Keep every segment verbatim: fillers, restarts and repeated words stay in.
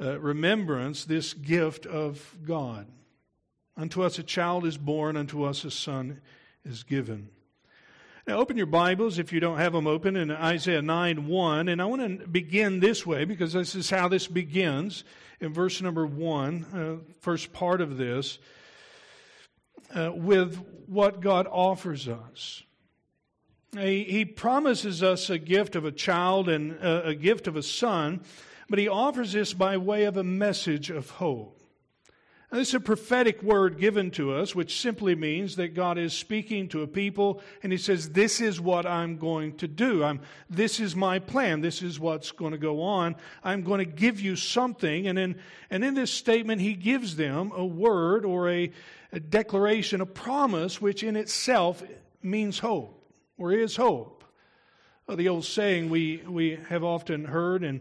uh, remembrance this gift of God. Unto us a child is born, unto us a son is given. Now open your Bibles, if you don't have them open, in Isaiah nine one. And I want to begin this way because this is how this begins. In verse number one, uh, first part of this, uh, with what God offers us. He, he promises us a gift of a child and uh, a gift of a son, but He offers this by way of a message of hope. Now, this is a prophetic word given to us, which simply means that God is speaking to a people, and He says, this is what I'm going to do. I'm, this is my plan. This is what's going to go on. I'm going to give you something. And in, and in this statement, He gives them a word or a, a declaration, a promise, which in itself means hope or is hope. The old saying we, we have often heard, and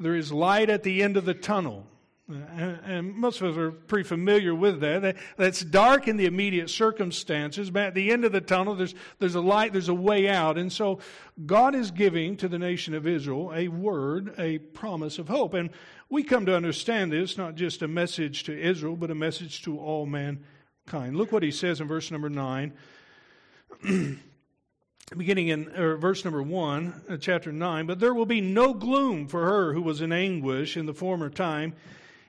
there is light at the end of the tunnel. And most of us are pretty familiar with that. That's dark in the immediate circumstances, but at the end of the tunnel, there's, there's a light, there's a way out. And so God is giving to the nation of Israel a word, a promise of hope. And we come to understand this, not just a message to Israel, but a message to all mankind. Look what He says in verse number nine. Beginning in or verse number one, chapter nine. But there will be no gloom for her who was in anguish in the former time.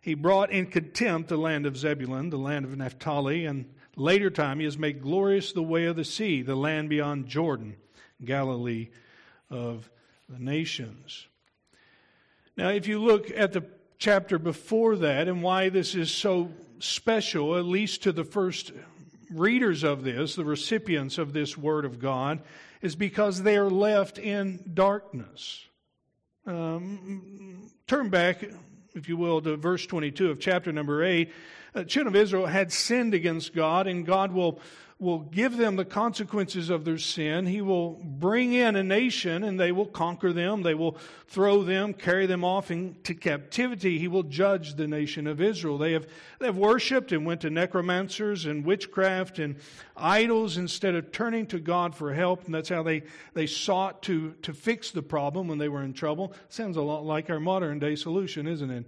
He brought in contempt the land of Zebulun, the land of Naphtali, and later time He has made glorious the way of the sea, the land beyond Jordan, Galilee of the nations. Now, if you look at the chapter before that and why this is so special, at least to the first readers of this, the recipients of this word of God, is because they are left in darkness. Um, turn back, if you will, to verse twenty-two of chapter number eight. The children of Israel had sinned against God, and God will, will give them the consequences of their sin. He will bring in a nation, and they will conquer them. They will throw them, carry them off into captivity. He will judge the nation of Israel. They have, they have worshipped and went to necromancers and witchcraft and idols instead of turning to God for help. And that's how they, they sought to, to fix the problem when they were in trouble. Sounds a lot like our modern-day solution, isn't it?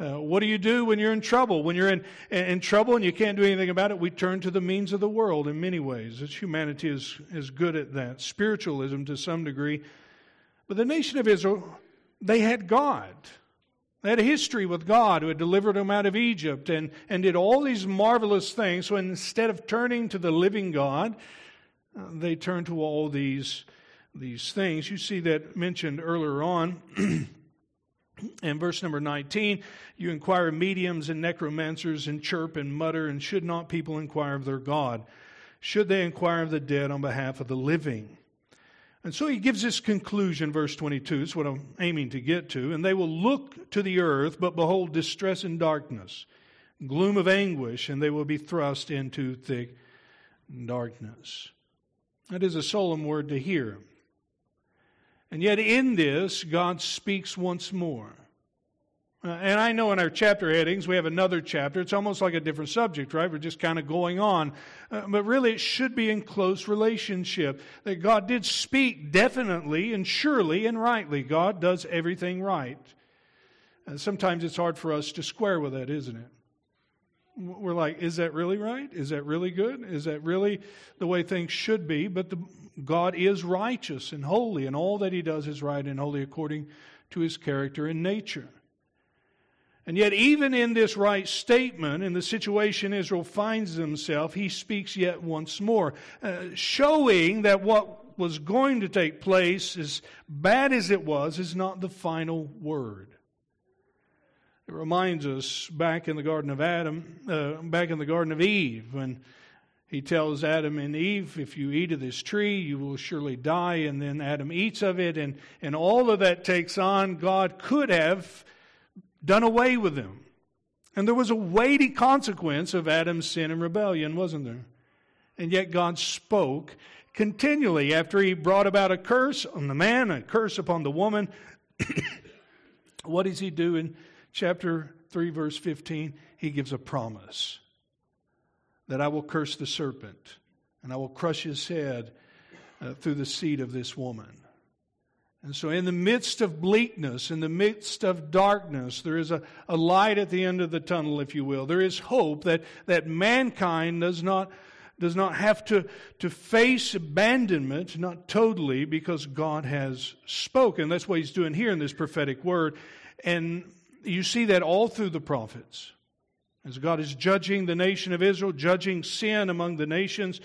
Uh, what do you do when you're in trouble? When you're in, in trouble and you can't do anything about it, we turn to the means of the world in many ways. It's, humanity is, is good at that. Spiritualism to some degree. But the nation of Israel, they had God. They had a history with God who had delivered them out of Egypt and, and did all these marvelous things. So instead of turning to the living God, uh, they turned to all these, these things. You see that mentioned earlier on. And verse number nineteen, you inquire of mediums and necromancers and chirp and mutter, and should not people inquire of their God? Should they inquire of the dead on behalf of the living? And so He gives this conclusion, verse twenty-two, is what I'm aiming to get to. And they will look to the earth, but behold distress and darkness, gloom of anguish, and they will be thrust into thick darkness. That is a solemn word to hear. And yet in this, God speaks once more. Uh, and I know in our chapter headings, we have another chapter. It's almost like a different subject, right? We're just kind of going on. Uh, but really, it should be in close relationship. That God did speak definitely and surely and rightly. God does everything right. Uh, sometimes it's hard for us to square with that, isn't it? We're like, is that really right? Is that really good? Is that really the way things should be? But the, God is righteous and holy, and all that He does is right and holy according to His character and nature. And yet, even in this right statement, in the situation Israel finds themselves, He speaks yet once more, uh, showing that what was going to take place, as bad as it was, is not the final word. It reminds us back in the Garden of Adam, uh, back in the Garden of Eve, when He tells Adam and Eve, if you eat of this tree, you will surely die. And then Adam eats of it, and, and all of that takes on. God could have done away with them. And there was a weighty consequence of Adam's sin and rebellion, wasn't there? And yet God spoke continually after He brought about a curse on the man, a curse upon the woman. What does He do in chapter three, verse fifteen, He gives a promise that I will curse the serpent and I will crush his head uh, through the seed of this woman. And so in the midst of bleakness, in the midst of darkness, there is a, a light at the end of the tunnel, if you will. There is hope that, that mankind does not, does not have to, to face abandonment, not totally, because God has spoken. That's what He's doing here in this prophetic word. And you see that all through the prophets. As God is judging the nation of Israel, judging sin among the nations,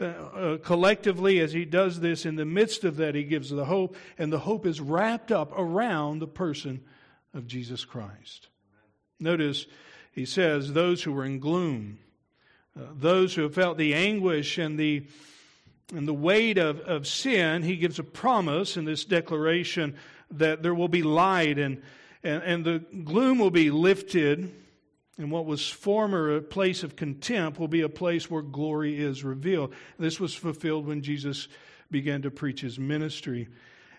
Uh, uh, collectively, as He does this, in the midst of that, He gives the hope, and the hope is wrapped up around the person of Jesus Christ. Notice, He says, those who were in gloom, uh, those who have felt the anguish and the and the weight of, of sin, He gives a promise in this declaration that there will be light, and, and, and the gloom will be lifted. And what was former a place of contempt will be a place where glory is revealed. This was fulfilled when Jesus began to preach His ministry.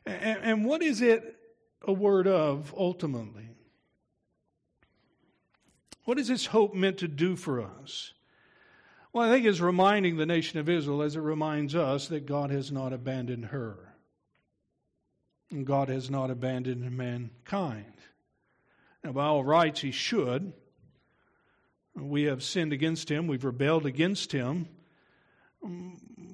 And, and what is it a word of ultimately? What is this hope meant to do for us? Well, I think it's reminding the nation of Israel, as it reminds us, that God has not abandoned her. And God has not abandoned mankind. Now, by all rights, He should. We have sinned against Him. We've rebelled against Him.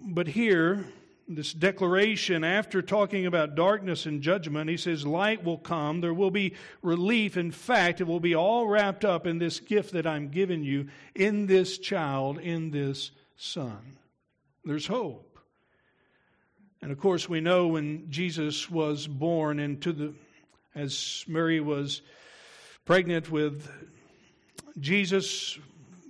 But here, this declaration, after talking about darkness and judgment, He says light will come. There will be relief. In fact, it will be all wrapped up in this gift that I'm giving you, in this child, in this son. There's hope. And of course, we know when Jesus was born, and to the, as Mary was pregnant with Jesus,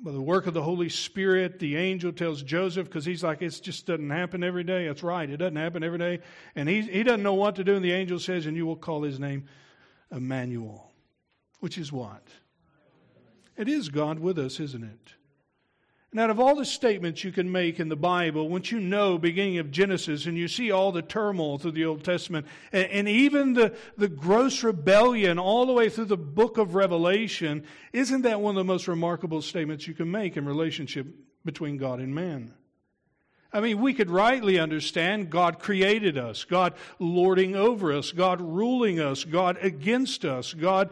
by the work of the Holy Spirit, the angel tells Joseph, because he's like, it just doesn't happen every day. That's right, it doesn't happen every day. And he, he doesn't know what to do, and the angel says, and you will call His name Emmanuel, which is what? It is God with us, isn't it? And out of all the statements you can make in the Bible, once you know beginning of Genesis, and you see all the turmoil through the Old Testament, and, and even the, the gross rebellion all the way through the book of Revelation, isn't that one of the most remarkable statements you can make in relationship between God and man? I mean, we could rightly understand God created us, God lording over us, God ruling us, God against us, God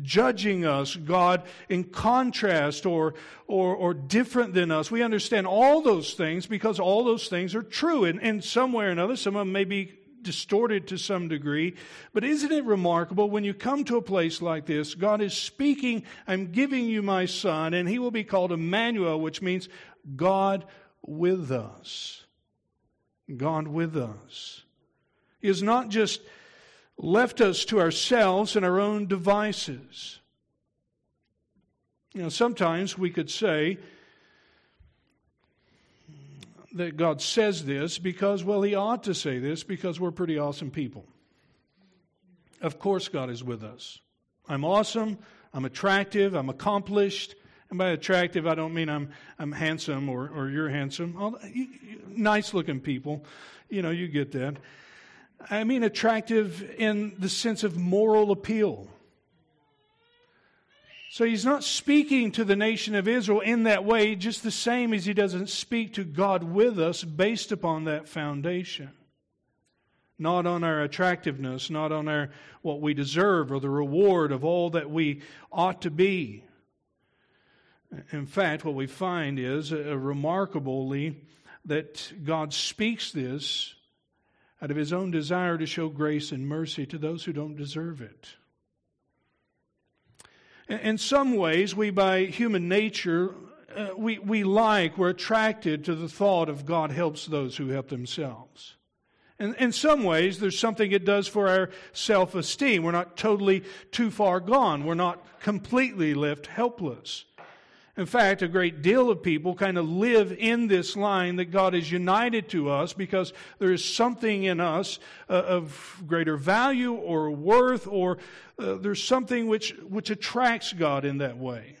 judging us, God in contrast or, or, or different than us. We understand all those things because all those things are true. And in some way or another, some of them may be distorted to some degree. But isn't it remarkable when you come to a place like this, God is speaking, I'm giving you my son, and He will be called Emmanuel, which means God with us. God with us. He has not just left us to ourselves and our own devices. You know, sometimes we could say that God says this because, well, He ought to say this because we're pretty awesome people. Of course God is with us. I'm awesome, I'm attractive, I'm accomplished. And by attractive, I don't mean I'm I'm handsome or, or you're handsome. All, you, you, nice-looking people, you know, you get that. I mean attractive in the sense of moral appeal. So He's not speaking to the nation of Israel in that way, just the same as He doesn't speak to God with us based upon that foundation. Not on our attractiveness, not on our what we deserve or the reward of all that we ought to be. In fact, what we find is, uh, remarkably, that God speaks this out of His own desire to show grace and mercy to those who don't deserve it. In, in some ways, we, by human nature, uh, we, we like, we're attracted to the thought of God helps those who help themselves. And in some ways, there's something it does for our self-esteem. We're not totally too far gone. We're not completely left helpless. In fact, a great deal of people kind of live in this line that God is united to us because there is something in us uh, of greater value or worth, or uh, there's something which, which attracts God in that way.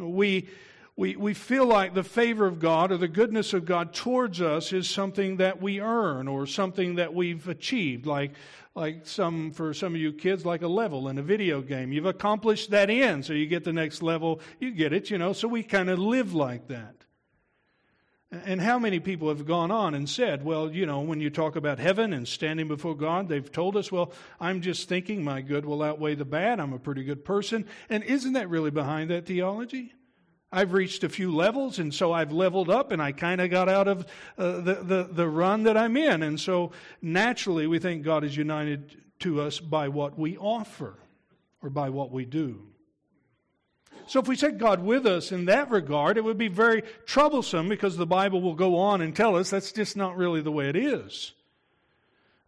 We, we, we feel like the favor of God or the goodness of God towards us is something that we earn or something that we've achieved, like Like some, for some of you kids, like a level in a video game. You've accomplished that end, so you get the next level. You get it, you know. So we kind of live like that. And how many people have gone on and said, well, you know, when you talk about heaven and standing before God, they've told us, well, I'm just thinking my good will outweigh the bad. I'm a pretty good person. And isn't that really behind that theology? I've reached a few levels, and so I've leveled up, and I kind of got out of uh, the, the, the run that I'm in. And so naturally, we think God is united to us by what we offer or by what we do. So if we take God with us in that regard, it would be very troublesome, because the Bible will go on and tell us that's just not really the way it is.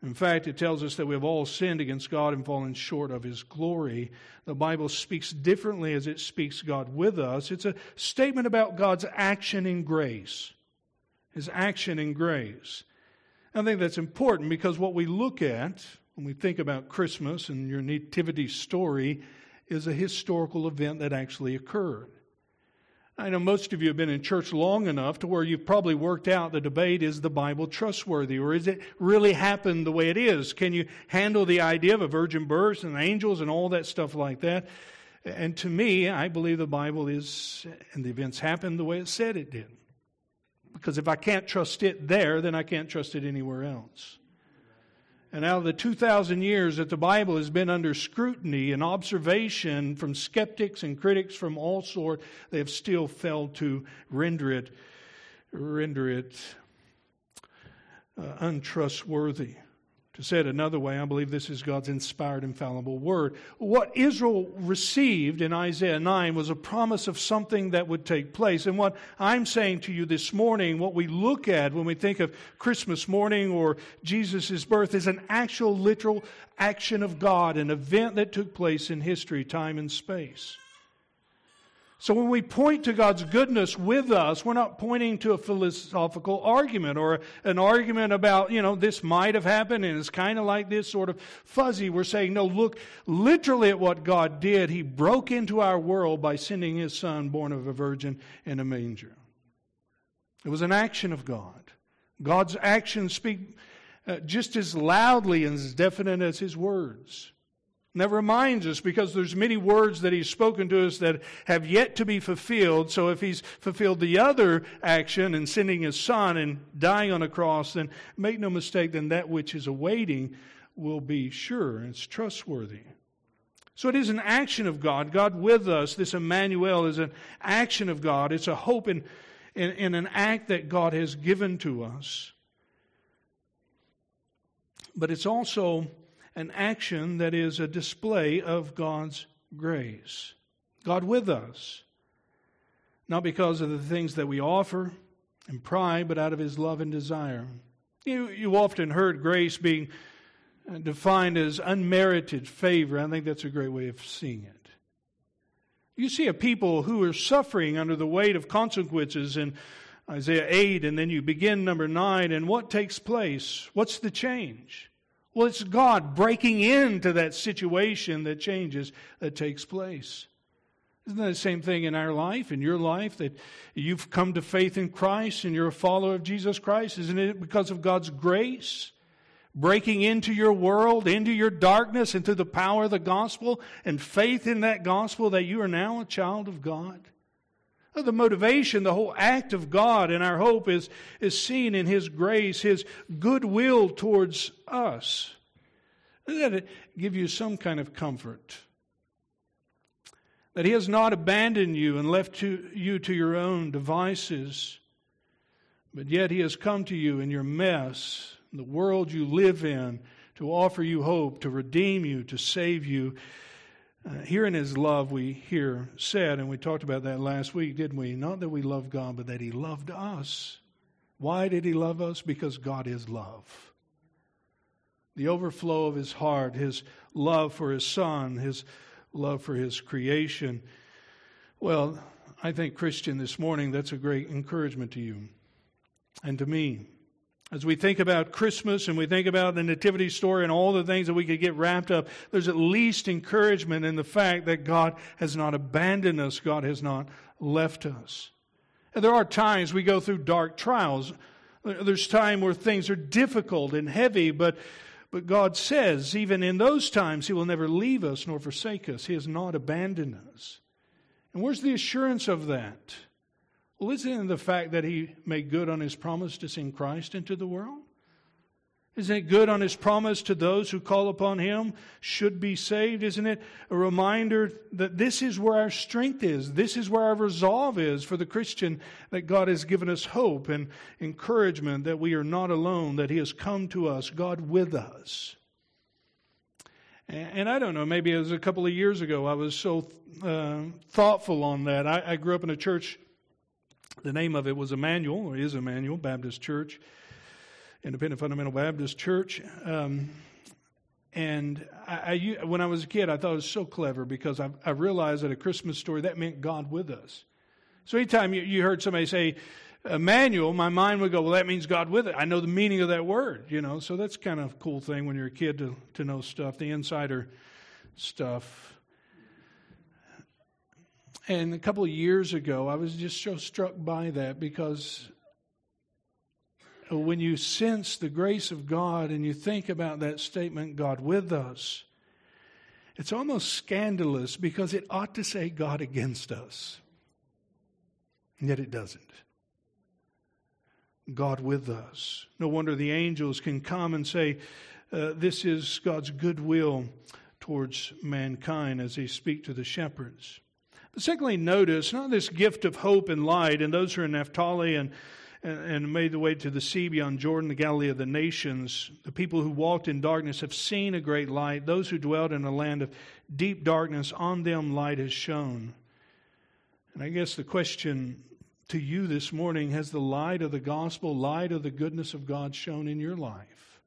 In fact, it tells us that we have all sinned against God and fallen short of His glory. The Bible speaks differently as it speaks God with us. It's a statement about God's action in grace. His action in grace. I think that's important, because what we look at when we think about Christmas and your nativity story is a historical event that actually occurred. I know most of you have been in church long enough to where you've probably worked out the debate, is the Bible trustworthy, or is it really happened the way it is? Can you handle the idea of a virgin birth and angels and all that stuff like that? And to me, I believe the Bible is, and the events happened the way it said it did. Because if I can't trust it there, then I can't trust it anywhere else. And out of the two thousand years that the Bible has been under scrutiny and observation from skeptics and critics from all sorts, they have still failed to render it, render it uh, untrustworthy. To say it another way, I believe this is God's inspired, infallible Word. What Israel received in Isaiah nine was a promise of something that would take place. And what I'm saying to you this morning, what we look at when we think of Christmas morning or Jesus' birth, is an actual, literal action of God, an event that took place in history, time and space. So when we point to God's goodness with us, we're not pointing to a philosophical argument or an argument about, you know, this might have happened and it's kind of like this, sort of fuzzy. We're saying, no, look literally at what God did. He broke into our world by sending His Son, born of a virgin, in a manger. It was an action of God. God's actions speak uh, just as loudly and as definite as His words. And that reminds us, because there's many words that He's spoken to us that have yet to be fulfilled. So if He's fulfilled the other action in sending His Son and dying on a cross, then make no mistake, then that which is awaiting will be sure and it's trustworthy. So it is an action of God. God with us, this Emmanuel, is an action of God. It's a hope in, in, in an act that God has given to us. But it's also an action that is a display of God's grace. God with us. Not because of the things that we offer and pride, but out of His love and desire. You, you often heard grace being defined as unmerited favor. I think that's a great way of seeing it. You see a people who are suffering under the weight of consequences in Isaiah eight, and then you begin number nine, and what takes place? What's the change? Well, it's God breaking into that situation that changes, that takes place. Isn't that the same thing in our life, in your life, that you've come to faith in Christ and you're a follower of Jesus Christ? Isn't it because of God's grace? Breaking into your world, into your darkness, and through the power of the gospel and faith in that gospel that you are now a child of God. The motivation, the whole act of God and our hope is, is seen in His grace, His goodwill towards us. Doesn't that give you some kind of comfort? That He has not abandoned you and left to, you to your own devices, but yet He has come to you in your mess, in the world you live in, to offer you hope, to redeem you, to save you. Uh, here in His love, we hear said, and we talked about that last week, didn't we? Not that we love God, but that He loved us. Why did He love us? Because God is love. The overflow of His heart, His love for His Son, His love for His creation. Well, I think, Christian, this morning, that's a great encouragement to you and to me. As we think about Christmas and we think about the nativity story and all the things that we could get wrapped up, there's at least encouragement in the fact that God has not abandoned us. God has not left us. And there are times we go through dark trials. There's time where things are difficult and heavy, but, but God says even in those times He will never leave us nor forsake us. He has not abandoned us. And where's the assurance of that? Listen to the fact that he made good on his promise to send Christ into the world. Isn't it good on his promise to those who call upon him should be saved? Isn't it a reminder that this is where our strength is? This is where our resolve is for the Christian, that God has given us hope and encouragement, that we are not alone, that he has come to us, God with us. And I don't know, maybe it was a couple of years ago, I was so uh, thoughtful on that. I, I grew up in a church, the name of it was Emmanuel, or is Emmanuel Baptist Church. Independent Fundamental Baptist Church. Um, and I, I, when I was a kid, I thought it was so clever, because I, I realized that a Christmas story, that meant God with us. So anytime you, you heard somebody say, Emmanuel, my mind would go, well, that means God with it. I know the meaning of that word, you know. So that's kind of a cool thing when you're a kid to, to know stuff, the insider stuff. And a couple of years ago, I was just so struck by that, because when you sense the grace of God and you think about that statement, God with us, it's almost scandalous, because it ought to say God against us. And yet it doesn't. God with us. No wonder the angels can come and say, uh, this is God's goodwill towards mankind as they speak to the shepherds. But secondly, notice not this gift of hope and light, and those who are in Naphtali and and made the way to the sea beyond Jordan, the Galilee of the nations. The people who walked in darkness have seen a great light. Those who dwelt in a land of deep darkness, on them light has shone. And I guess the question to you this morning, has the light of the gospel, light of the goodness of God shone in your life?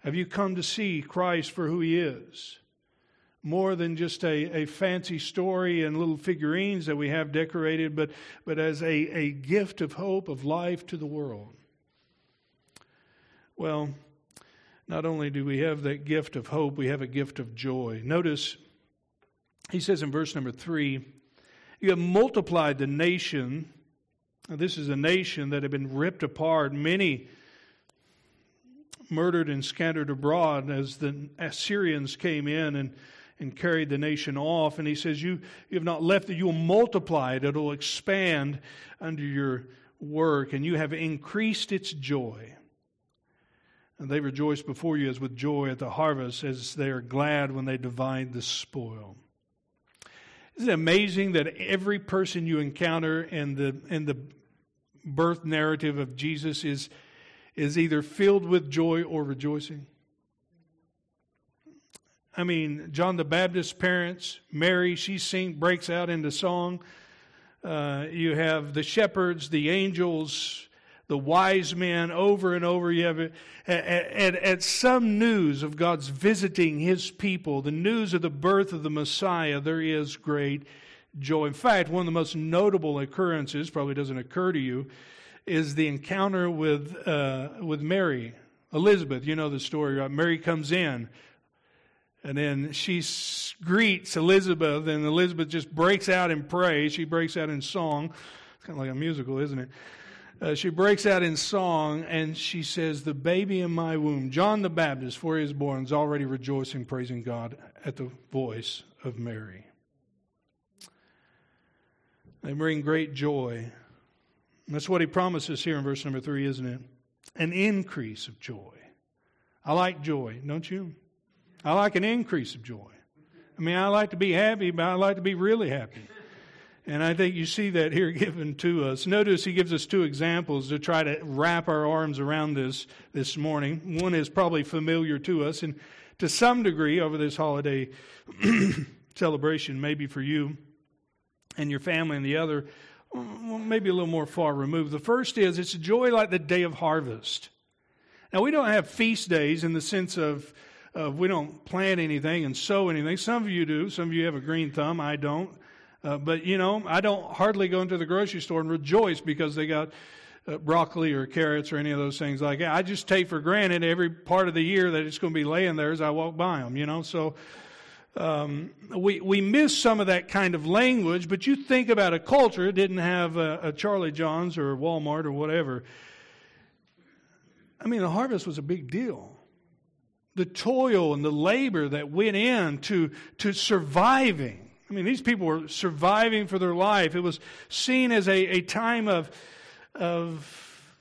Have you come to see Christ for who he is? More than just a, a fancy story and little figurines that we have decorated, but, but as a, a gift of hope, of life to the world. Well, not only do we have that gift of hope, we have a gift of joy. Notice, he says in verse number three, you have multiplied the nation. Now, this is a nation that had been ripped apart, many murdered and scattered abroad as the Assyrians came in and and carried the nation off. And he says, you, you have not left it. You will multiply it. It will expand under your work. And you have increased its joy. And they rejoice before you as with joy at the harvest, as they are glad when they divide the spoil. Isn't it amazing that every person you encounter in the, in the birth narrative of Jesus is, is either filled with joy or rejoicing? I mean, John the Baptist's parents, Mary, she sings, breaks out into song. Uh, you have the shepherds, the angels, the wise men, over and over. You have at, at, at some news of God's visiting his people, the news of the birth of the Messiah, there is great joy. In fact, one of the most notable occurrences, probably doesn't occur to you, is the encounter with uh, with Mary, Elizabeth. You know the story, right? Mary comes in. And then she greets Elizabeth, and Elizabeth just breaks out in praise. She breaks out in song. It's kind of like a musical, isn't it? Uh, she breaks out in song, and she says, the baby in my womb, John the Baptist, for he is born, is already rejoicing, praising God at the voice of Mary. They bring great joy. And that's what he promises here in verse number three, isn't it? An increase of joy. I like joy, don't you? I like an increase of joy. I mean, I like to be happy, but I like to be really happy. And I think you see that here given to us. Notice he gives us two examples to try to wrap our arms around this this morning. One is probably familiar to us, and to some degree over this holiday celebration, maybe for you and your family, and the other, well, maybe a little more far removed. The first is, it's a joy like the day of harvest. Now, we don't have feast days in the sense of Uh, we don't plant anything and sow anything. Some of you do. Some of you have a green thumb. I don't. Uh, but, you know, I don't hardly go into the grocery store and rejoice because they got uh, broccoli or carrots or any of those things like that. I just take for granted every part of the year that it's going to be laying there as I walk by them, you know. So um, we, we miss some of that kind of language. But you think about a culture that didn't have a, a Charlie John's or a Walmart or whatever. I mean, the harvest was a big deal. The toil and the labor that went in to, to surviving. I mean, these people were surviving for their life. It was seen as a, a time of, of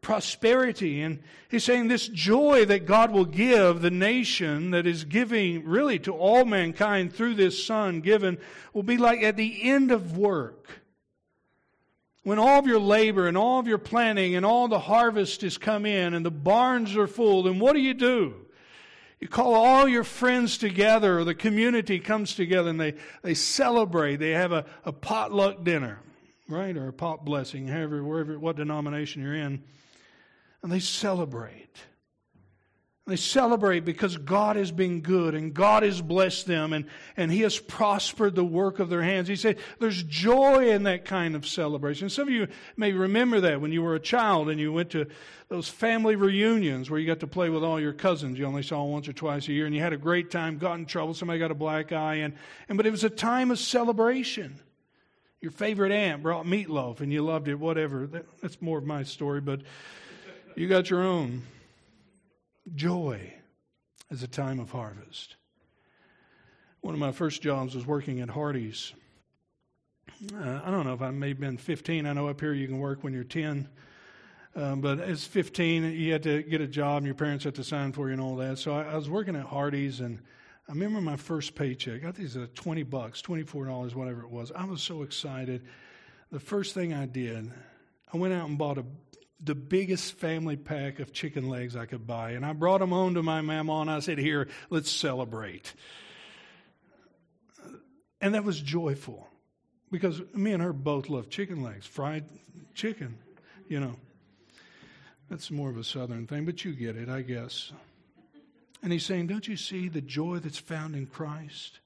prosperity. And he's saying this joy that God will give the nation that is giving really to all mankind through this Son given will be like at the end of work. When all of your labor and all of your planting and all the harvest has come in and the barns are full, then what do you do? You call all your friends together, or the community comes together and they, they celebrate. They have a, a potluck dinner, right? Or a pot blessing, however, wherever, what denomination you're in. And they celebrate. They celebrate because God has been good and God has blessed them and, and He has prospered the work of their hands. He said there's joy in that kind of celebration. Some of you may remember that when you were a child and you went to those family reunions where you got to play with all your cousins. You only saw once or twice a year and you had a great time, got in trouble, somebody got a black eye. and, and But it was a time of celebration. Your favorite aunt brought meatloaf and you loved it, whatever. That, that's more of my story, but you got your own. Joy is a time of harvest. One of my first jobs was working at Hardee's. Uh, I don't know if I may have been fifteen. I know up here you can work when you're ten. Um, but as fifteen, you had to get a job and your parents had to sign for you and all that. So I, I was working at Hardee's and I remember my first paycheck. I got these at twenty bucks, twenty-four dollars, whatever it was. I was so excited. The first thing I did, I went out and bought a the biggest family pack of chicken legs I could buy. And I brought them home to my mama and I said, here, let's celebrate. And that was joyful because me and her both love chicken legs, fried chicken, you know. That's more of a southern thing, but you get it, I guess. And he's saying, don't you see the joy that's found in Christ?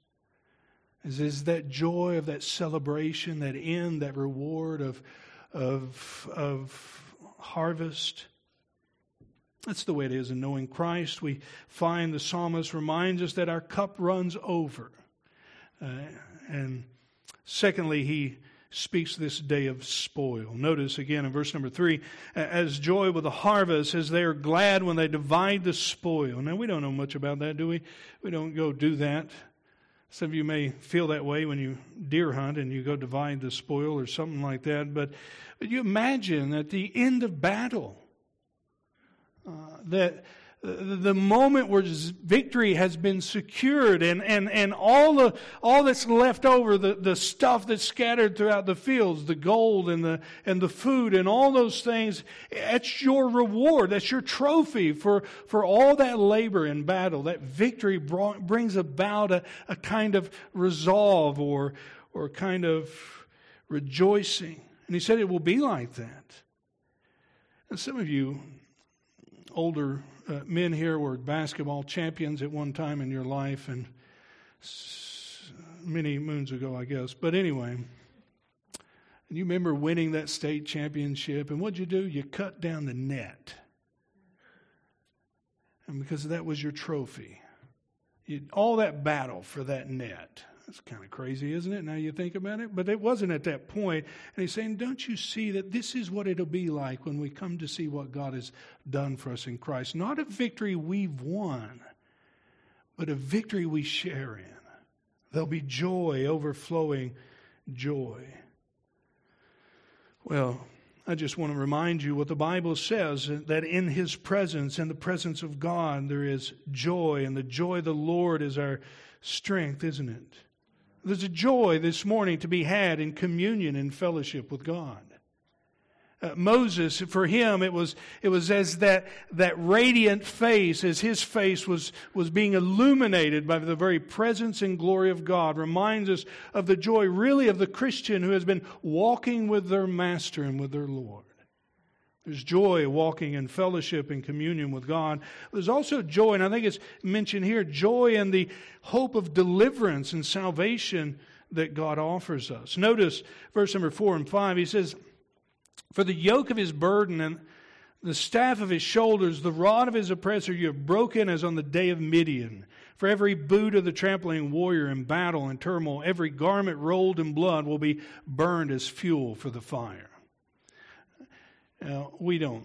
Is, is that joy of that celebration, that end, that reward of, of, of, harvest. That's the way it is in knowing Christ. We find the psalmist reminds us that our cup runs over. Uh, and secondly, he speaks this day of spoil. Notice again in verse number three, as joy with the harvest, as they are glad when they divide the spoil. Now we don't know much about that, do we? We don't go do that. Some of you may feel that way when you deer hunt and you go divide the spoil or something like that. But, but you imagine at the end of battle, uh, that the moment where victory has been secured and, and, and all the all that's left over, the, the stuff that's scattered throughout the fields, the gold and the and the food and all those things, that's your reward, that's your trophy for, for all that labor in battle. That victory brought, brings about a, a kind of resolve or or kind of rejoicing. And he said it will be like that. And some of you older Uh, men here were basketball champions at one time in your life, and s- many moons ago, I guess. But anyway, and you remember winning that state championship, and what'd you do? You cut down the net, and because that was your trophy, you, all that battle for that net. That's kind of crazy, isn't it? Now you think about it, but it wasn't at that point. And he's saying, don't you see that this is what it'll be like when we come to see what God has done for us in Christ? Not a victory we've won, but a victory we share in. There'll be joy, overflowing joy. Well, I just want to remind you what the Bible says, that in His presence, in the presence of God, there is joy, and the joy of the Lord is our strength, isn't it? There's a joy this morning to be had in communion and fellowship with God. Uh, Moses, for him, it was it was as that that radiant face, as his face was was being illuminated by the very presence and glory of God, reminds us of the joy really of the Christian who has been walking with their Master and with their Lord. There's joy walking in fellowship and communion with God. There's also joy, and I think it's mentioned here, joy in the hope of deliverance and salvation that God offers us. Notice verse number four and five. He says, for the yoke of his burden and the staff of his shoulders, the rod of his oppressor, you have broken as on the day of Midian. For every boot of the trampling warrior in battle and turmoil, every garment rolled in blood will be burned as fuel for the fire. Now, we don't,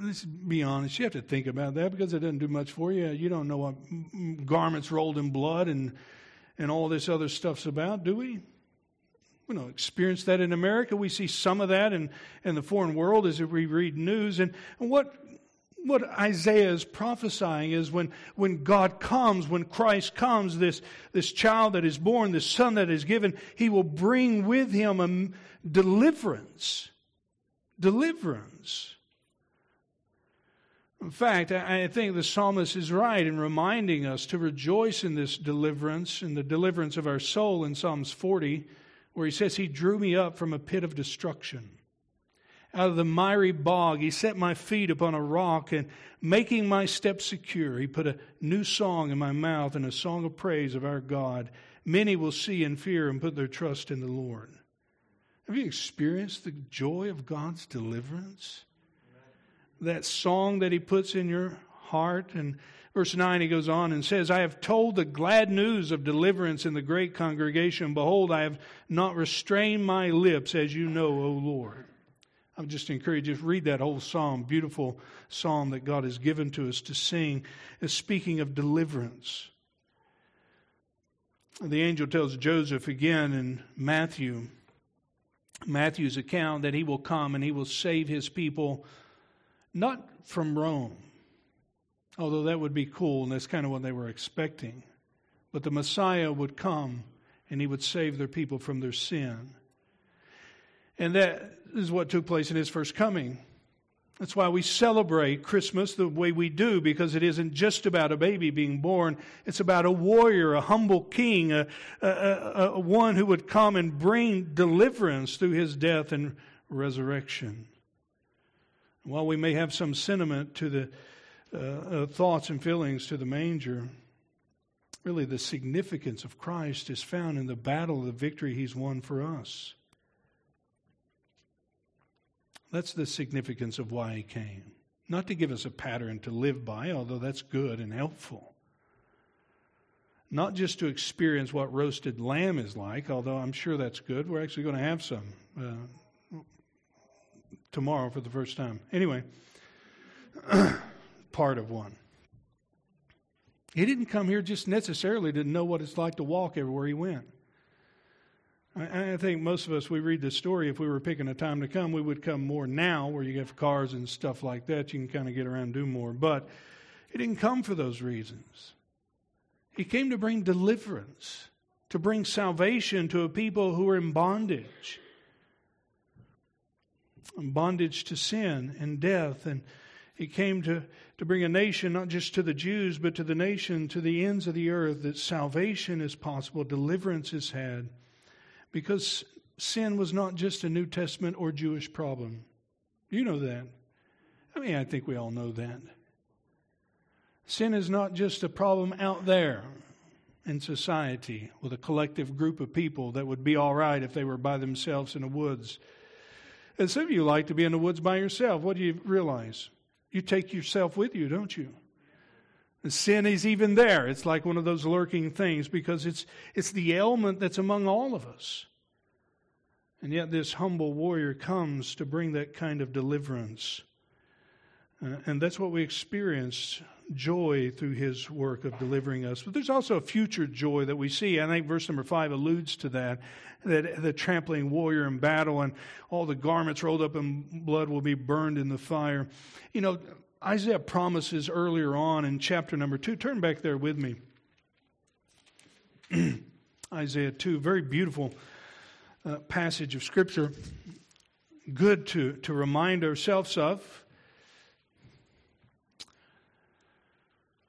let's be honest, you have to think about that because it doesn't do much for you. You don't know what garments rolled in blood and and all this other stuff's about, do we? We don't experience that in America. We see some of that in, in the foreign world as we read news. And, and what what Isaiah is prophesying is when, when God comes, when Christ comes, this, this child that is born, this son that is given, he will bring with him a deliverance. Deliverance. In fact, I think the psalmist is right in reminding us to rejoice in this deliverance, in the deliverance of our soul in Psalms forty, where he says, "He drew me up from a pit of destruction. Out of the miry bog, He set my feet upon a rock, and making my steps secure, He put a new song in my mouth and a song of praise of our God. Many will see and fear and put their trust in the Lord." Have you experienced the joy of God's deliverance? That song that He puts in your heart. And verse nine, he goes on and says, "I have told the glad news of deliverance in the great congregation. Behold, I have not restrained my lips, as you know, O Lord." I would just encourage you to read that whole psalm, beautiful psalm that God has given to us to sing, as speaking of deliverance. The angel tells Joseph again in Matthew, Matthew's account, that he will come and he will save his people, not from Rome, although that would be cool, and that's kind of what they were expecting. But the Messiah would come, and He would save their people from their sin. And that is what took place in His first coming. That's why we celebrate Christmas the way we do, because it isn't just about a baby being born. It's about a warrior, a humble king, a, a, a, a one who would come and bring deliverance through His death and resurrection. While we may have some sentiment to the uh, uh, thoughts and feelings to the manger, really the significance of Christ is found in the battle, the victory He's won for us. That's the significance of why He came. Not to give us a pattern to live by, although that's good and helpful. Not just to experience what roasted lamb is like, although I'm sure that's good. We're actually going to have some uh, tomorrow for the first time. Anyway, part of one. He didn't come here just necessarily to know what it's like to walk everywhere He went. I, I think most of us, we read this story, if we were picking a time to come, we would come more now, where you have cars and stuff like that. You can kind of get around and do more. But He didn't come for those reasons. He came to bring deliverance, to bring salvation to a people who were in bondage. Bondage to sin and death. And He came to, to bring a nation, not just to the Jews, but to the nation, to the ends of the earth, that salvation is possible, deliverance is had. Because sin was not just a New Testament or Jewish problem. You know that. I mean, I think we all know that. Sin is not just a problem out there in society with a collective group of people that would be all right if they were by themselves in the woods. And some of you like to be in the woods by yourself. What do you realize? You take yourself with you, don't you? And sin is even there. It's like one of those lurking things, because it's it's the ailment that's among all of us. And yet this humble warrior comes to bring that kind of deliverance. Uh, and that's what we experience, joy through His work of delivering us. But there's also a future joy that we see. I think verse number five alludes to that, that the trampling warrior in battle, and all the garments rolled up in blood will be burned in the fire. You know, Isaiah promises earlier on in chapter number two. Turn back there with me. Isaiah two, very beautiful uh, passage of Scripture. Good to, to remind ourselves of.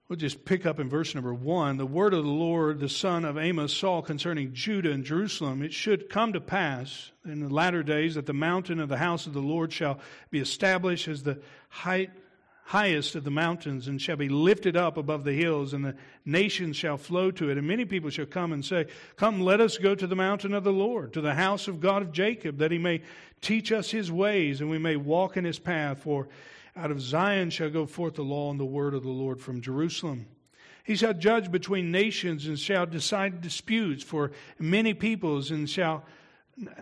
We'll just pick up in verse number one. "The word of the Lord, the son of Amos, saw concerning Judah and Jerusalem, it should come to pass in the latter days that the mountain of the house of the Lord shall be established as the height, highest of the mountains, and shall be lifted up above the hills, and the nations shall flow to it. And many people shall come and say, 'Come, let us go to the mountain of the Lord, to the house of God of Jacob, that He may teach us His ways, and we may walk in His path. For out of Zion shall go forth the law and the word of the Lord from Jerusalem. He shall judge between nations and shall decide disputes for many peoples, and shall'"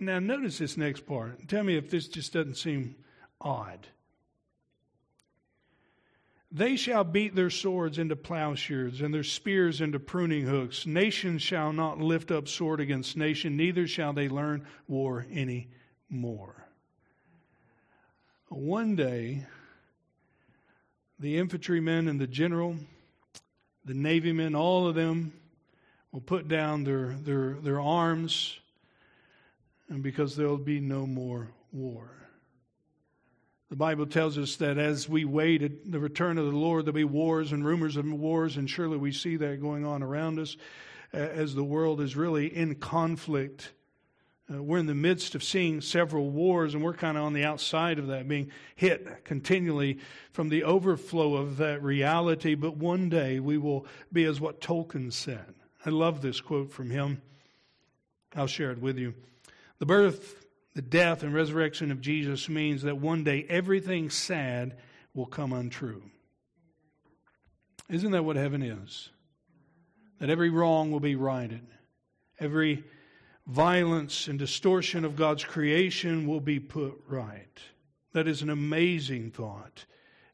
Now notice this next part. Tell me if this just doesn't seem odd. They shall beat their swords into plowshares and their spears into pruning hooks. Nation shall not lift up sword against nation, neither shall they learn war any more. One day, the infantrymen and the general, the navymen, all of them will put down their, their, their arms, and because there will be no more war. The Bible tells us that as we wait at the return of the Lord, there'll be wars and rumors of wars, and surely we see that going on around us as the world is really in conflict. Uh, we're in the midst of seeing several wars, and we're kind of on the outside of that, being hit continually from the overflow of that reality. But one day we will be as what Tolkien said. I love this quote from him. I'll share it with you. The birth, the death and resurrection of Jesus means that one day everything sad will come untrue. Isn't that what heaven is? That every wrong will be righted. Every violence and distortion of God's creation will be put right. That is an amazing thought.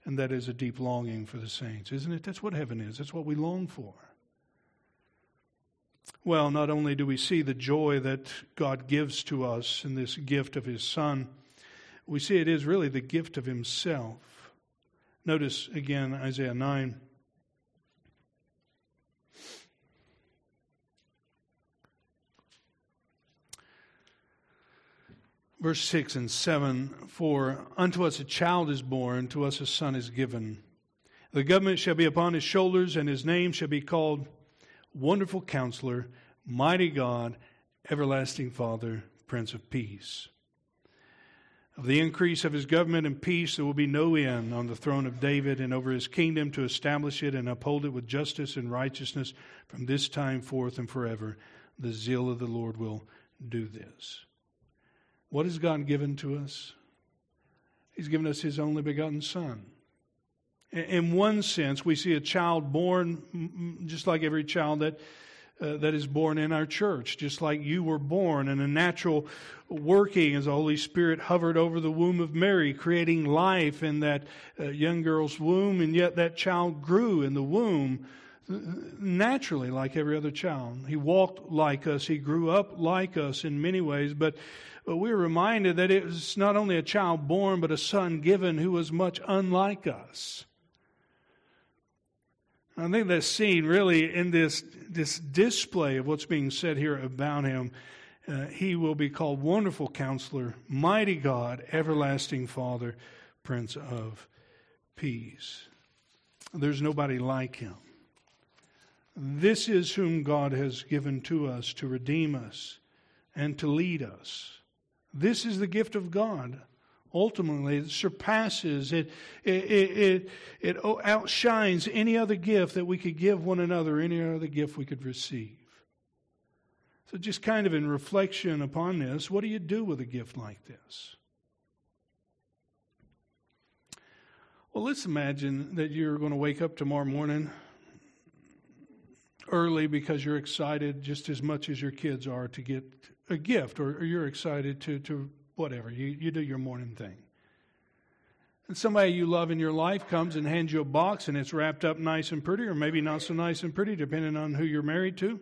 And that is a deep longing for the saints, isn't it? That's what heaven is. That's what we long for. Well, not only do we see the joy that God gives to us in this gift of His Son, we see it is really the gift of Himself. Notice again Isaiah nine. Verse six and seven, for unto us a child is born, to us a son is given. The government shall be upon his shoulders, and his name shall be called Wonderful Counselor, Mighty God, Everlasting Father, Prince of Peace. Of the increase of his government and peace there will be no end on the throne of David and over his kingdom, to establish it and uphold it with justice and righteousness from this time forth and forever. The zeal of the Lord will do this. What has God given to us? He's given us His only begotten Son. In one sense, we see a child born, just like every child that uh, that is born in our church, just like you were born, and a natural working as the Holy Spirit hovered over the womb of Mary, creating life in that uh, young girl's womb, and yet that child grew in the womb naturally like every other child. He walked like us, he grew up like us in many ways, but But we're reminded that it was not only a child born, but a son given who was much unlike us. I think that's seen really in this, this display of what's being said here about him. Uh, he will be called Wonderful Counselor, Mighty God, Everlasting Father, Prince of Peace. There's nobody like him. This is whom God has given to us to redeem us and to lead us. This is the gift of God. Ultimately, it surpasses, it, it, it, it outshines any other gift that we could give one another, any other gift we could receive. So just kind of in reflection upon this, what do you do with a gift like this? Well, let's imagine that you're going to wake up tomorrow morning early because you're excited just as much as your kids are to get a gift, or, or you're excited to, to whatever. You, you do your morning thing. And somebody you love in your life comes and hands you a box, and it's wrapped up nice and pretty, or maybe not so nice and pretty, depending on who you're married to.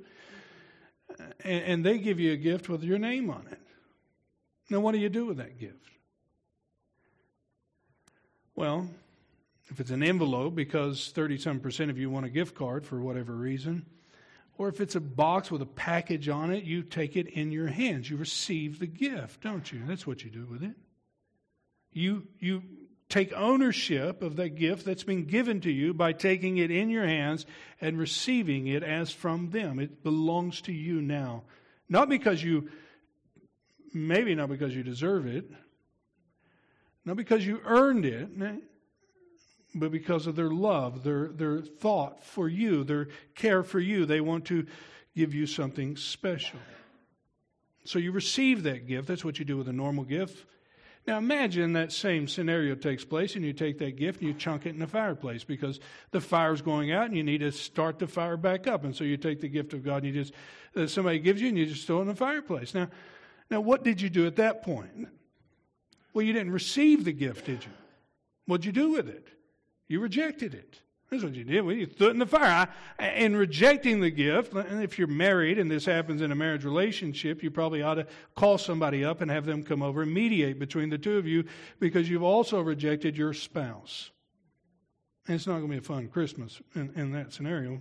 And, and they give you a gift with your name on it. Now, what do you do with that gift? Well, if it's an envelope, because thirty-some percent of you want a gift card for whatever reason, or if it's a box with a package on it, you take it in your hands. You receive the gift, don't you? That's what you do with it. You you take ownership of that gift that's been given to you by taking it in your hands and receiving it as from them. It belongs to you now. Not because you, maybe not because you deserve it, not because you earned it, but because of their love, their their thought for you, their care for you. They want to give you something special. So you receive that gift. That's what you do with a normal gift. Now imagine that same scenario takes place, and you take that gift and you chunk it in the fireplace because the fire's going out and you need to start the fire back up. And so you take the gift of God and you just, uh, somebody gives you and you just throw it in the fireplace. Now, now what did you do at that point? Well, you didn't receive the gift, did you? What'd you do with it? You rejected it. That's what you did. Well, you threw it in the fire. I, in rejecting the gift, and if you're married and this happens in a marriage relationship, you probably ought to call somebody up and have them come over and mediate between the two of you, because you've also rejected your spouse. And it's not going to be a fun Christmas in, in that scenario.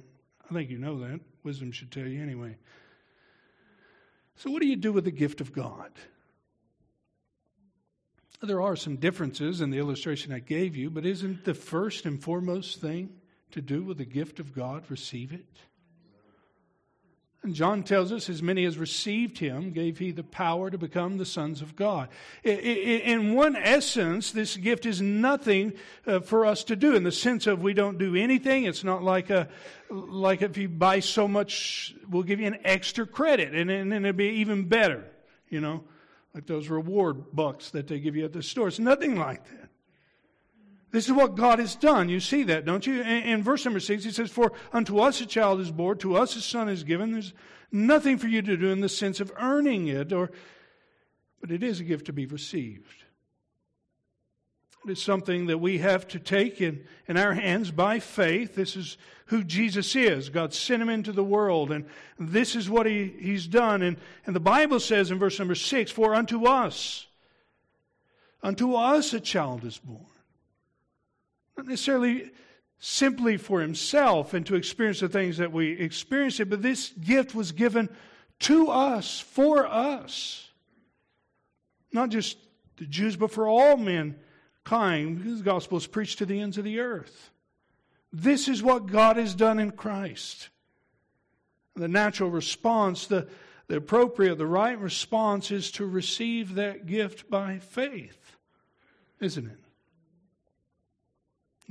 I think you know that. Wisdom should tell you anyway. So what do you do with the gift of God? There are some differences in the illustration I gave you, but isn't the first and foremost thing to do with the gift of God, receive it? And John tells us, as many as received him, gave he the power to become the sons of God. In one essence, this gift is nothing for us to do in the sense of we don't do anything. It's not like a like if you buy so much, we'll give you an extra credit, and then it'll be even better, you know. Like those reward bucks that they give you at the store. It's nothing like that. This is what God has done. You see that, don't you? In verse number six, he says, "For unto us a child is born, to us a son is given." There's nothing for you to do in the sense of earning it, or, but it is a gift to be received. It is something that we have to take in, in our hands by faith. This is who Jesus is. God sent him into the world, and this is what he, he's done. And, and the Bible says in verse number six, "For unto us, unto us a child is born." Not necessarily simply for himself and to experience the things that we experience it, but this gift was given to us, for us. Not just the Jews, but for all men. Kind, because the gospel is preached to the ends of the earth. This is what God has done in Christ. The natural response, the, the appropriate, the right response is to receive that gift by faith, isn't it?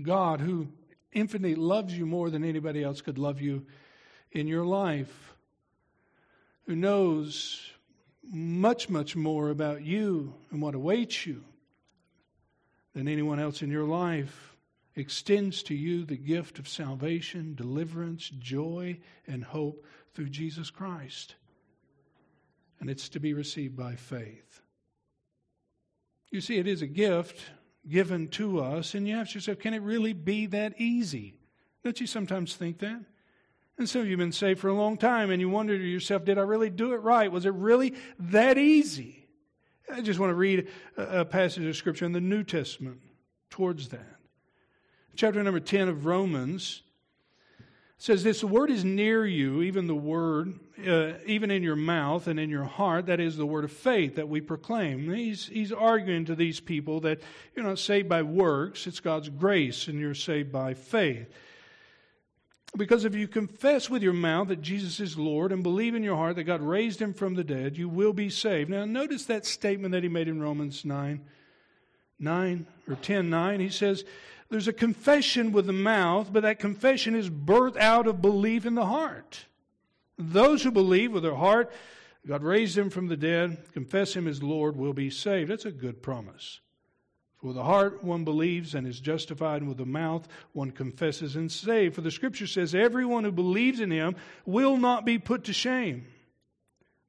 God, who infinitely loves you more than anybody else could love you in your life, who knows much, much more about you and what awaits you than anyone else in your life, extends to you the gift of salvation, deliverance, joy, and hope through Jesus Christ. And it's to be received by faith. You see, it is a gift given to us, and you ask yourself, can it really be that easy? Don't you sometimes think that? And so you've been saved for a long time, and you wonder to yourself, did I really do it right? Was it really that easy? I just want to read a passage of Scripture in the New Testament towards that. Chapter number ten of Romans says this, "The word is near you, even the word, uh, even in your mouth and in your heart, that is the word of faith that we proclaim." He's, he's arguing to these people that you're not saved by works, it's God's grace, and you're saved by faith. "Because if you confess with your mouth that Jesus is Lord and believe in your heart that God raised him from the dead, you will be saved." Now, notice that statement that he made in Romans nine, nine or ten nine. He says, there's a confession with the mouth, but that confession is birthed out of belief in the heart. Those who believe with their heart, God raised him from the dead, confess him as Lord, will be saved. That's a good promise. For with the heart one believes and is justified, and with the mouth one confesses and saved. For the Scripture says, everyone who believes in him will not be put to shame.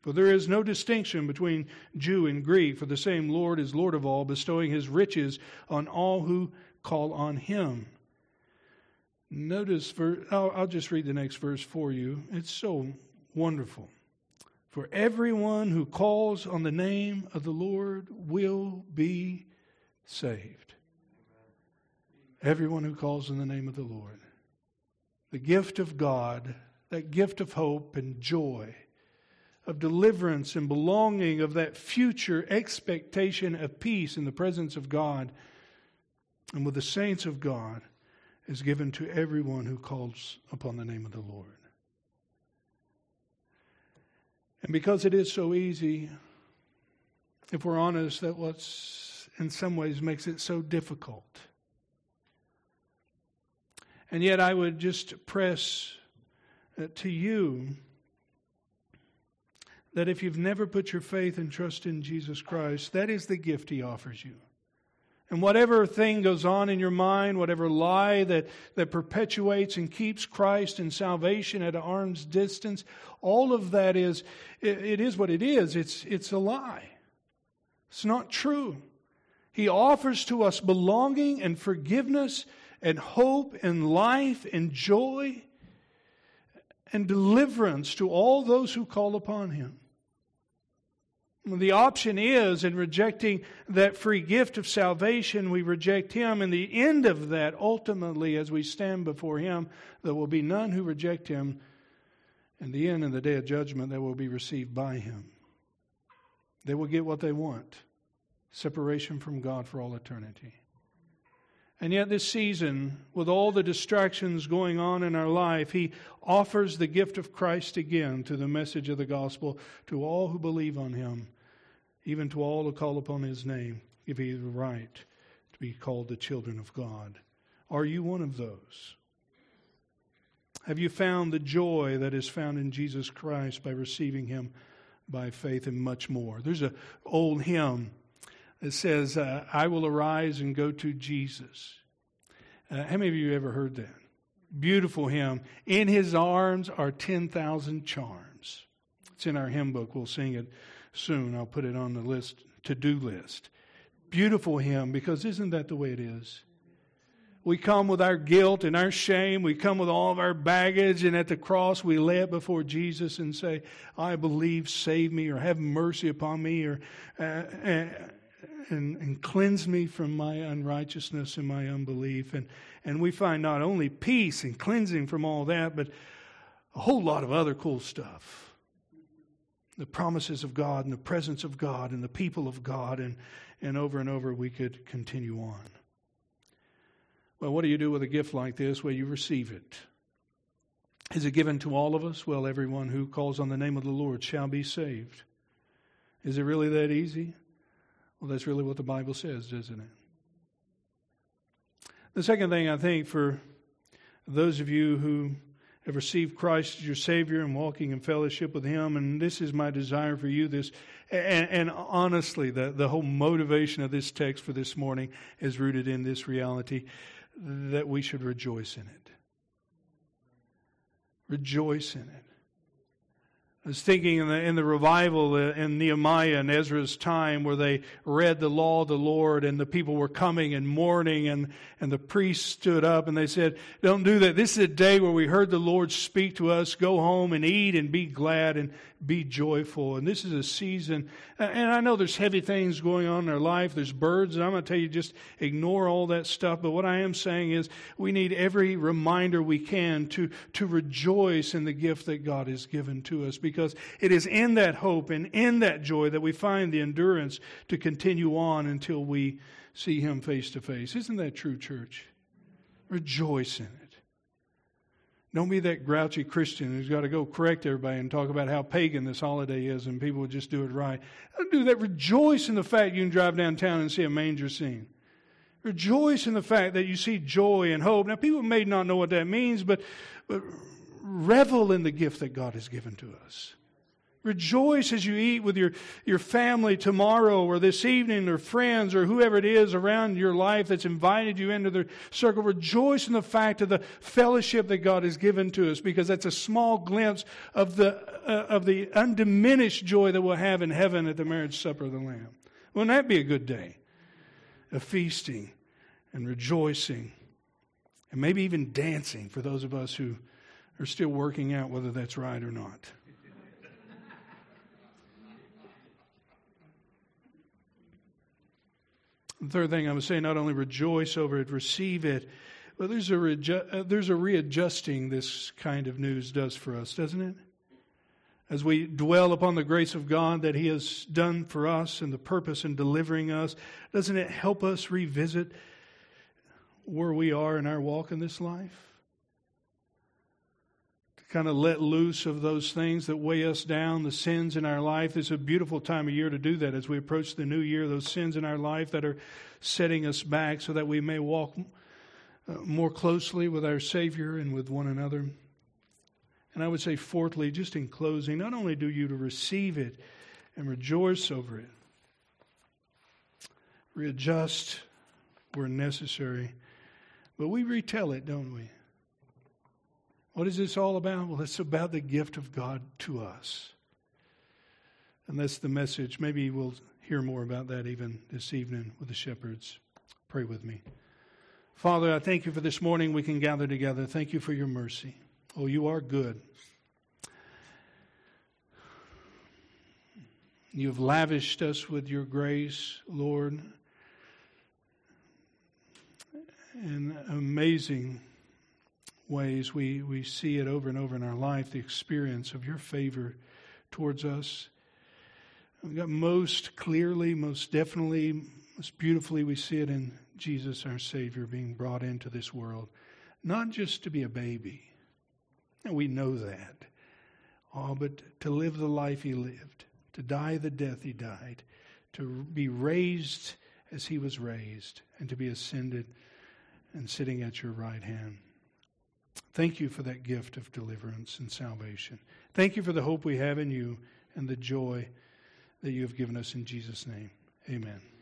For there is no distinction between Jew and Greek, for the same Lord is Lord of all, bestowing his riches on all who call on him. Notice, for, I'll, I'll just read the next verse for you. It's so wonderful. "For everyone who calls on the name of the Lord will be saved." Everyone who calls in the name of the Lord. The gift of God, that gift of hope and joy, of deliverance and belonging, of that future expectation of peace in the presence of God and with the saints of God, is given to everyone who calls upon the name of the Lord. And because it is so easy, if we're honest, that what's in some ways makes it so difficult. And yet I would just press to you that if you've never put your faith and trust in Jesus Christ, that is the gift he offers you. And whatever thing goes on in your mind, whatever lie that, that perpetuates and keeps Christ and salvation at arm's distance, all of that is, it, it is what it is. It's, it's a lie. It's not true. He offers to us belonging and forgiveness and hope and life and joy and deliverance to all those who call upon Him. The option is, in rejecting that free gift of salvation, we reject Him. And the end of that, ultimately, as we stand before Him, there will be none who reject Him. In the end, in the day of judgment, they will be received by Him. They will get what they want. Separation from God for all eternity. And yet this season, with all the distractions going on in our life, He offers the gift of Christ again to the message of the gospel to all who believe on Him, even to all who call upon His name, if He is right to be called the children of God. Are you one of those? Have you found the joy that is found in Jesus Christ by receiving Him by faith and much more? There's an old hymn. It says, uh, I will arise and go to Jesus. Uh, how many of you ever heard that? Beautiful hymn. In His arms are ten thousand charms. It's in our hymn book. We'll sing it soon. I'll put it on the list, to-do list. Beautiful hymn, because isn't that the way it is? We come with our guilt and our shame. We come with all of our baggage. And at the cross, we lay it before Jesus and say, I believe, save me, or have mercy upon me, or... Uh, uh, And, and cleanse me from my unrighteousness and my unbelief. And, and we find not only peace and cleansing from all that, but a whole lot of other cool stuff. The promises of God and the presence of God and the people of God. And, and over and over we could continue on. Well, what do you do with a gift like this? Well, you receive it. Is it given to all of us? Well, everyone who calls on the name of the Lord shall be saved. Is it really that easy? Well, that's really what the Bible says, isn't it? The second thing, I think, for those of you who have received Christ as your Savior and walking in fellowship with Him, and this is my desire for you, this, and, and honestly, the, the whole motivation of this text for this morning is rooted in this reality, that we should rejoice in it. Rejoice in it. I was thinking in the, in the revival in Nehemiah and Ezra's time, where they read the law of the Lord and the people were coming and mourning, and, and the priests stood up and they said, don't do that. This is a day where we heard the Lord speak to us. Go home and eat and be glad and be joyful. And this is a season. And I know there's heavy things going on in our life. There's burdens. And I'm going to tell you, just ignore all that stuff. But what I am saying is we need every reminder we can to, to rejoice in the gift that God has given to us. Because Because it is in that hope and in that joy that we find the endurance to continue on until we see Him face to face. Isn't that true, church? Rejoice in it. Don't be that grouchy Christian who's got to go correct everybody and talk about how pagan this holiday is and people will just do it right. Don't do that. Rejoice in the fact you can drive downtown and see a manger scene. Rejoice in the fact that you see joy and hope. Now, people may not know what that means, but... but revel in the gift that God has given to us. Rejoice as you eat with your, your family tomorrow or this evening or friends or whoever it is around your life that's invited you into their circle. Rejoice in the fact of the fellowship that God has given to us, because that's a small glimpse of the, uh, of the undiminished joy that we'll have in heaven at the marriage supper of the Lamb. Wouldn't that be a good day? Of feasting and rejoicing and maybe even dancing for those of us who are still working out whether that's right or not. The third thing I would say, not only rejoice over it, receive it, but there's a reju- there's a readjusting this kind of news does for us, doesn't it? As we dwell upon the grace of God that He has done for us and the purpose in delivering us, doesn't it help us revisit where we are in our walk in this life? Kind of let loose of those things that weigh us down, the sins in our life. It's a beautiful time of year to do that as we approach the new year, those sins in our life that are setting us back, so that we may walk more closely with our Savior and with one another. And I would say, fourthly, just in closing, not only do you to receive it and rejoice over it, readjust where necessary, but we retell it, don't we? What is this all about? Well, it's about the gift of God to us. And that's the message. Maybe we'll hear more about that even this evening with the shepherds. Pray with me. Father, I thank you for this morning we can gather together. Thank you for your mercy. Oh, you are good. You've lavished us with your grace, Lord. In amazing ways, we, we see it over and over in our life, the experience of your favor towards us. Most clearly, most definitely, most beautifully, we see it in Jesus, our Savior, being brought into this world. Not just to be a baby. We know that. Oh, but to live the life he lived. To die the death he died. To be raised as he was raised. And to be ascended and sitting at your right hand. Thank you for that gift of deliverance and salvation. Thank you for the hope we have in you and the joy that you have given us in Jesus' name. Amen.